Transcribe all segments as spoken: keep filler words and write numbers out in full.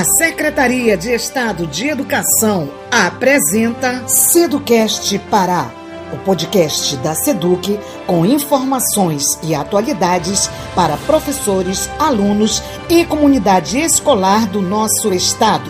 A Secretaria de Estado de Educação apresenta SEDUCAST Pará, o podcast da SEDUC com informações e atualidades para professores, alunos e comunidade escolar do nosso estado.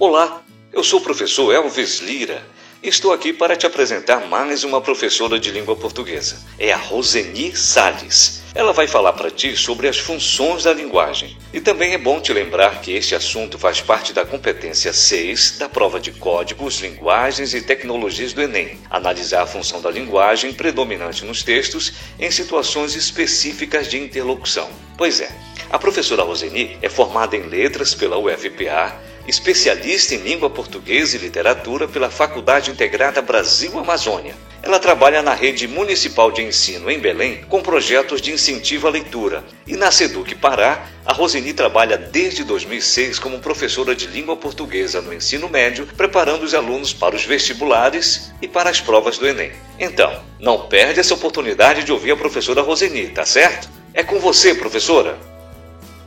Olá, eu sou o professor Elvis Lira. Estou aqui para te apresentar mais uma professora de língua portuguesa. É a Roseni Salles. Ela vai falar para ti sobre as funções da linguagem. E também é bom te lembrar que este assunto faz parte da competência seis da prova de Códigos, Linguagens e Tecnologias do Enem. Analisar a função da linguagem predominante nos textos em situações específicas de interlocução. Pois é, a professora Roseni é formada em Letras pela U F P A, especialista em língua portuguesa e literatura pela Faculdade Integrada Brasil-Amazônia. Ela trabalha na rede municipal de ensino em Belém com projetos de incentivo à leitura. E na SEDUC Pará, a Roseni trabalha desde dois mil e seis como professora de língua portuguesa no ensino médio, preparando os alunos para os vestibulares e para as provas do Enem. Então, não perde essa oportunidade de ouvir a professora Roseni, tá certo? É com você, professora!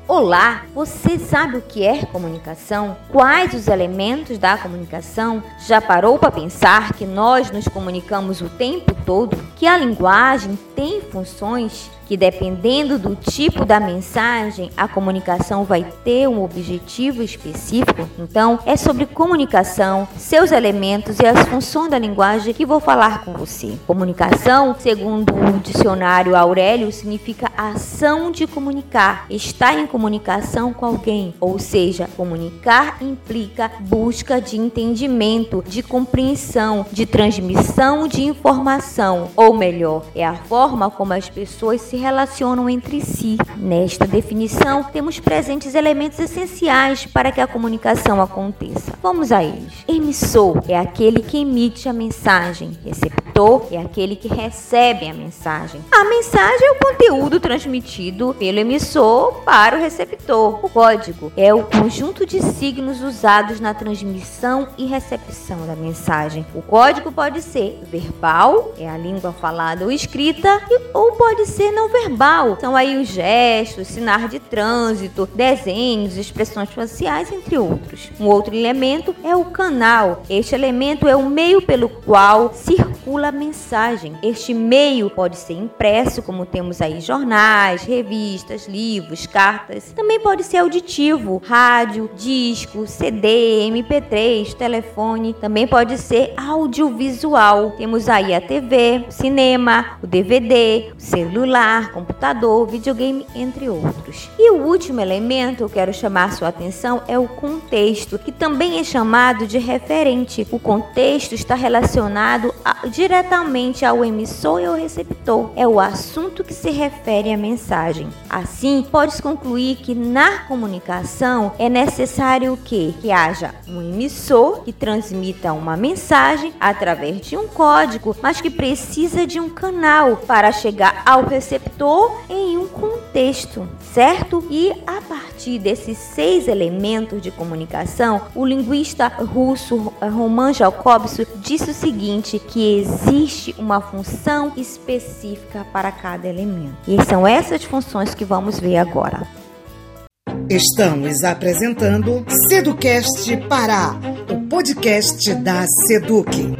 Olá, você sabe o que é comunicação? Quais os elementos da comunicação? Já parou para pensar que nós nos comunicamos o tempo todo? Que a linguagem tem funções que, dependendo do tipo da mensagem, a comunicação vai ter um objetivo específico? Então, é sobre comunicação, seus elementos e as funções da linguagem que vou falar com você. Comunicação, segundo o dicionário Aurélio, significa ação de comunicar, estar em comunicação com alguém. Ou seja, comunicar implica busca de entendimento, de compreensão, de transmissão de informação. Ou melhor, é a forma como as pessoas se relacionam entre si. Nesta definição, temos presentes elementos essenciais para que a comunicação aconteça. Vamos a eles. Emissor é aquele que emite a mensagem. Receptor é aquele que recebe a mensagem. A mensagem é o conteúdo transmitido pelo emissor para o receptor. O código é o conjunto de signos usados na transmissão e recepção da mensagem. O código pode ser verbal, é a língua falada ou escrita, e, ou pode ser não verbal. São aí os gestos, sinais de trânsito, desenhos, expressões faciais, entre outros. Um outro elemento é o canal. Este elemento é o meio pelo qual circula a mensagem. Este meio pode ser impresso, como temos aí jornais, revistas, livros, cartas. Também pode ser auditivo, rádio, disco, C D, M P três, telefone. Também pode ser audiovisual. Temos aí a T V, o cinema, o D V D, o celular, computador, videogame, entre outros. E o último elemento que eu quero chamar sua atenção é o contexto, que também é chamado de referente. O contexto está relacionado a, diretamente ao emissor e ao receptor. É o assunto que se refere à mensagem. Assim, pode-se concluir que na comunicação é necessário o quê? Que haja um emissor que transmita uma mensagem através de um código, mas que precisa de um canal para chegar ao receptor em um contexto, certo? E a partir desses seis elementos de comunicação, o linguista russo Roman Jakobson disse o seguinte, que existe uma função específica para cada elemento. E são essas funções que vamos ver agora. Estamos apresentando SEDUCAST Pará, o podcast da SEDUC.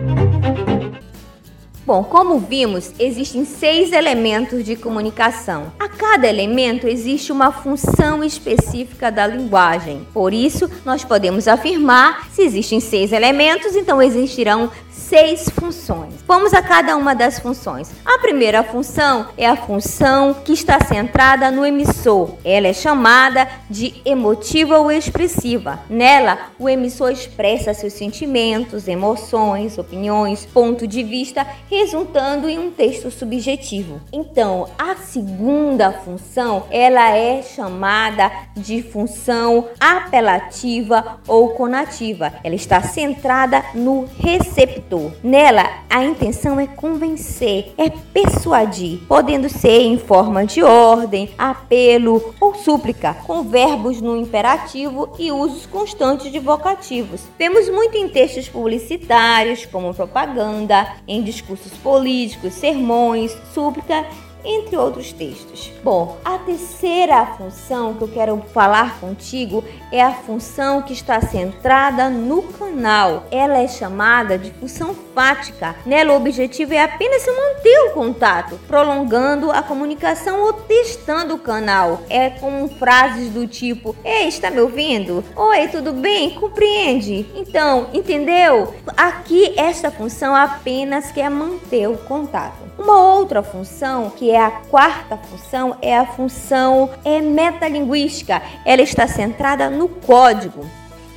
Bom, como vimos, existem seis elementos de comunicação. A cada elemento existe uma função específica da linguagem. Por isso, nós podemos afirmar, se existem seis elementos, então existirão seis funções. Vamos a cada uma das funções. A primeira função é a função que está centrada no emissor. Ela é chamada de emotiva ou expressiva. Nela, o emissor expressa seus sentimentos, emoções, opiniões, ponto de vista, resultando em um texto subjetivo. Então, a segunda função, ela é chamada de função apelativa ou conativa. Ela está centrada no receptor. Nela, a intenção é convencer, é persuadir, podendo ser em forma de ordem, apelo ou súplica, com verbos no imperativo e usos constantes de vocativos. Vemos muito em textos publicitários, como propaganda, em discursos políticos, sermões, súplica entre outros textos. Bom, a terceira função que eu quero falar contigo é a função que está centrada no canal. Ela é chamada de função fática. Nela, o objetivo é apenas manter o contato, prolongando a comunicação ou testando o canal. É com frases do tipo: ei, está me ouvindo? Oi, tudo bem? Compreende? Então, entendeu? Aqui, esta função apenas quer manter o contato. Uma outra função, que é a quarta função, é a função é metalinguística. Ela está centrada no código.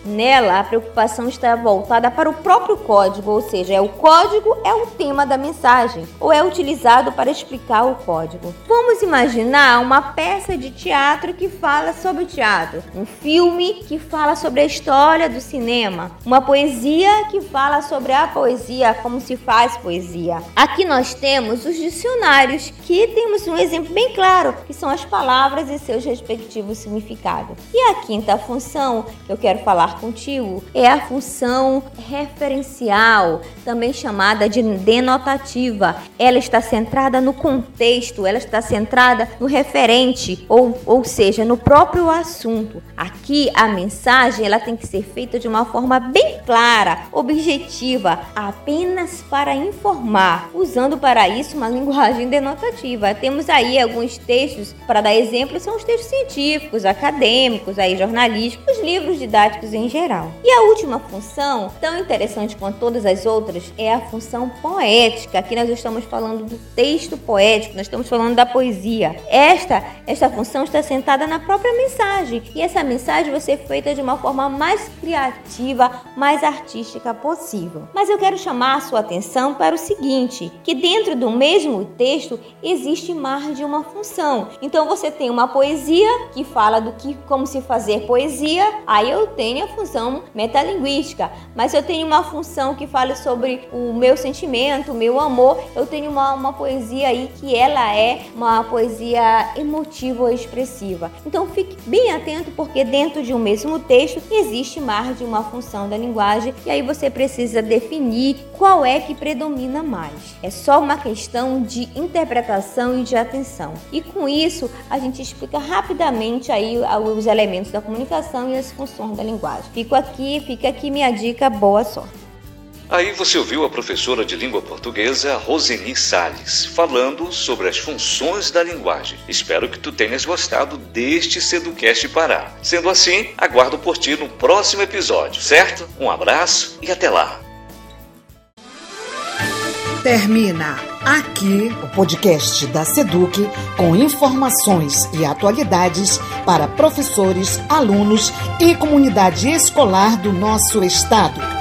Nela, a preocupação está voltada para o próprio código, ou seja, é o código é o tema da mensagem, ou é utilizado para explicar o código. Vamos imaginar uma peça de teatro que fala sobre teatro, um filme que fala sobre a história do cinema, uma poesia que fala sobre a poesia, como se faz poesia. Aqui nós temos os dicionários, que temos um exemplo bem claro, que são as palavras e seus respectivos significados. E a quinta função que eu quero falar contigo é a função referencial, também chamada de denotativa. Ela está centrada no contexto, ela está centrada no referente, ou, ou seja, no próprio assunto. Aqui a mensagem ela tem que ser feita de uma forma bem clara, objetiva, apenas para informar, usando para isso uma linguagem denotativa. Temos aí alguns textos, para dar exemplo, são os textos científicos, acadêmicos, aí jornalísticos, os livros didáticos em geral. E a última função, tão interessante quanto todas as outras, é a função poética. Aqui nós estamos falando do texto poético, nós estamos falando da poesia. Esta, esta função está centrada na própria mensagem, e essa mensagem vai ser feita de uma forma mais criativa, mais artística possível. Mas eu quero chamar a sua atenção para o seguinte, que dentro do mesmo texto existe mais de uma função. Então você tem uma poesia que fala do que, como se fazer poesia, aí eu tenho a função metalinguística, mas eu tenho uma função que fala sobre o meu sentimento, o meu amor, eu tenho uma, uma poesia aí que ela é uma poesia emotiva ou expressiva. Então fique bem atento, porque dentro de um mesmo texto existe mais de uma função da linguagem, e aí você precisa definir qual é que predomina mais. É só uma questão de interpretação e de atenção. E com isso a gente explica rapidamente aí os elementos da comunicação e as funções da linguagem. Fico aqui, fica aqui minha dica, boa sorte. Aí você ouviu a professora de língua portuguesa Roseni Salles falando sobre as funções da linguagem. Espero que tu tenhas gostado deste SEDUCAST Pará. Sendo assim, aguardo por ti no próximo episódio, certo? Um abraço e até lá. Termina aqui o podcast da SEDUC com informações e atualidades para professores, alunos e comunidade escolar do nosso estado.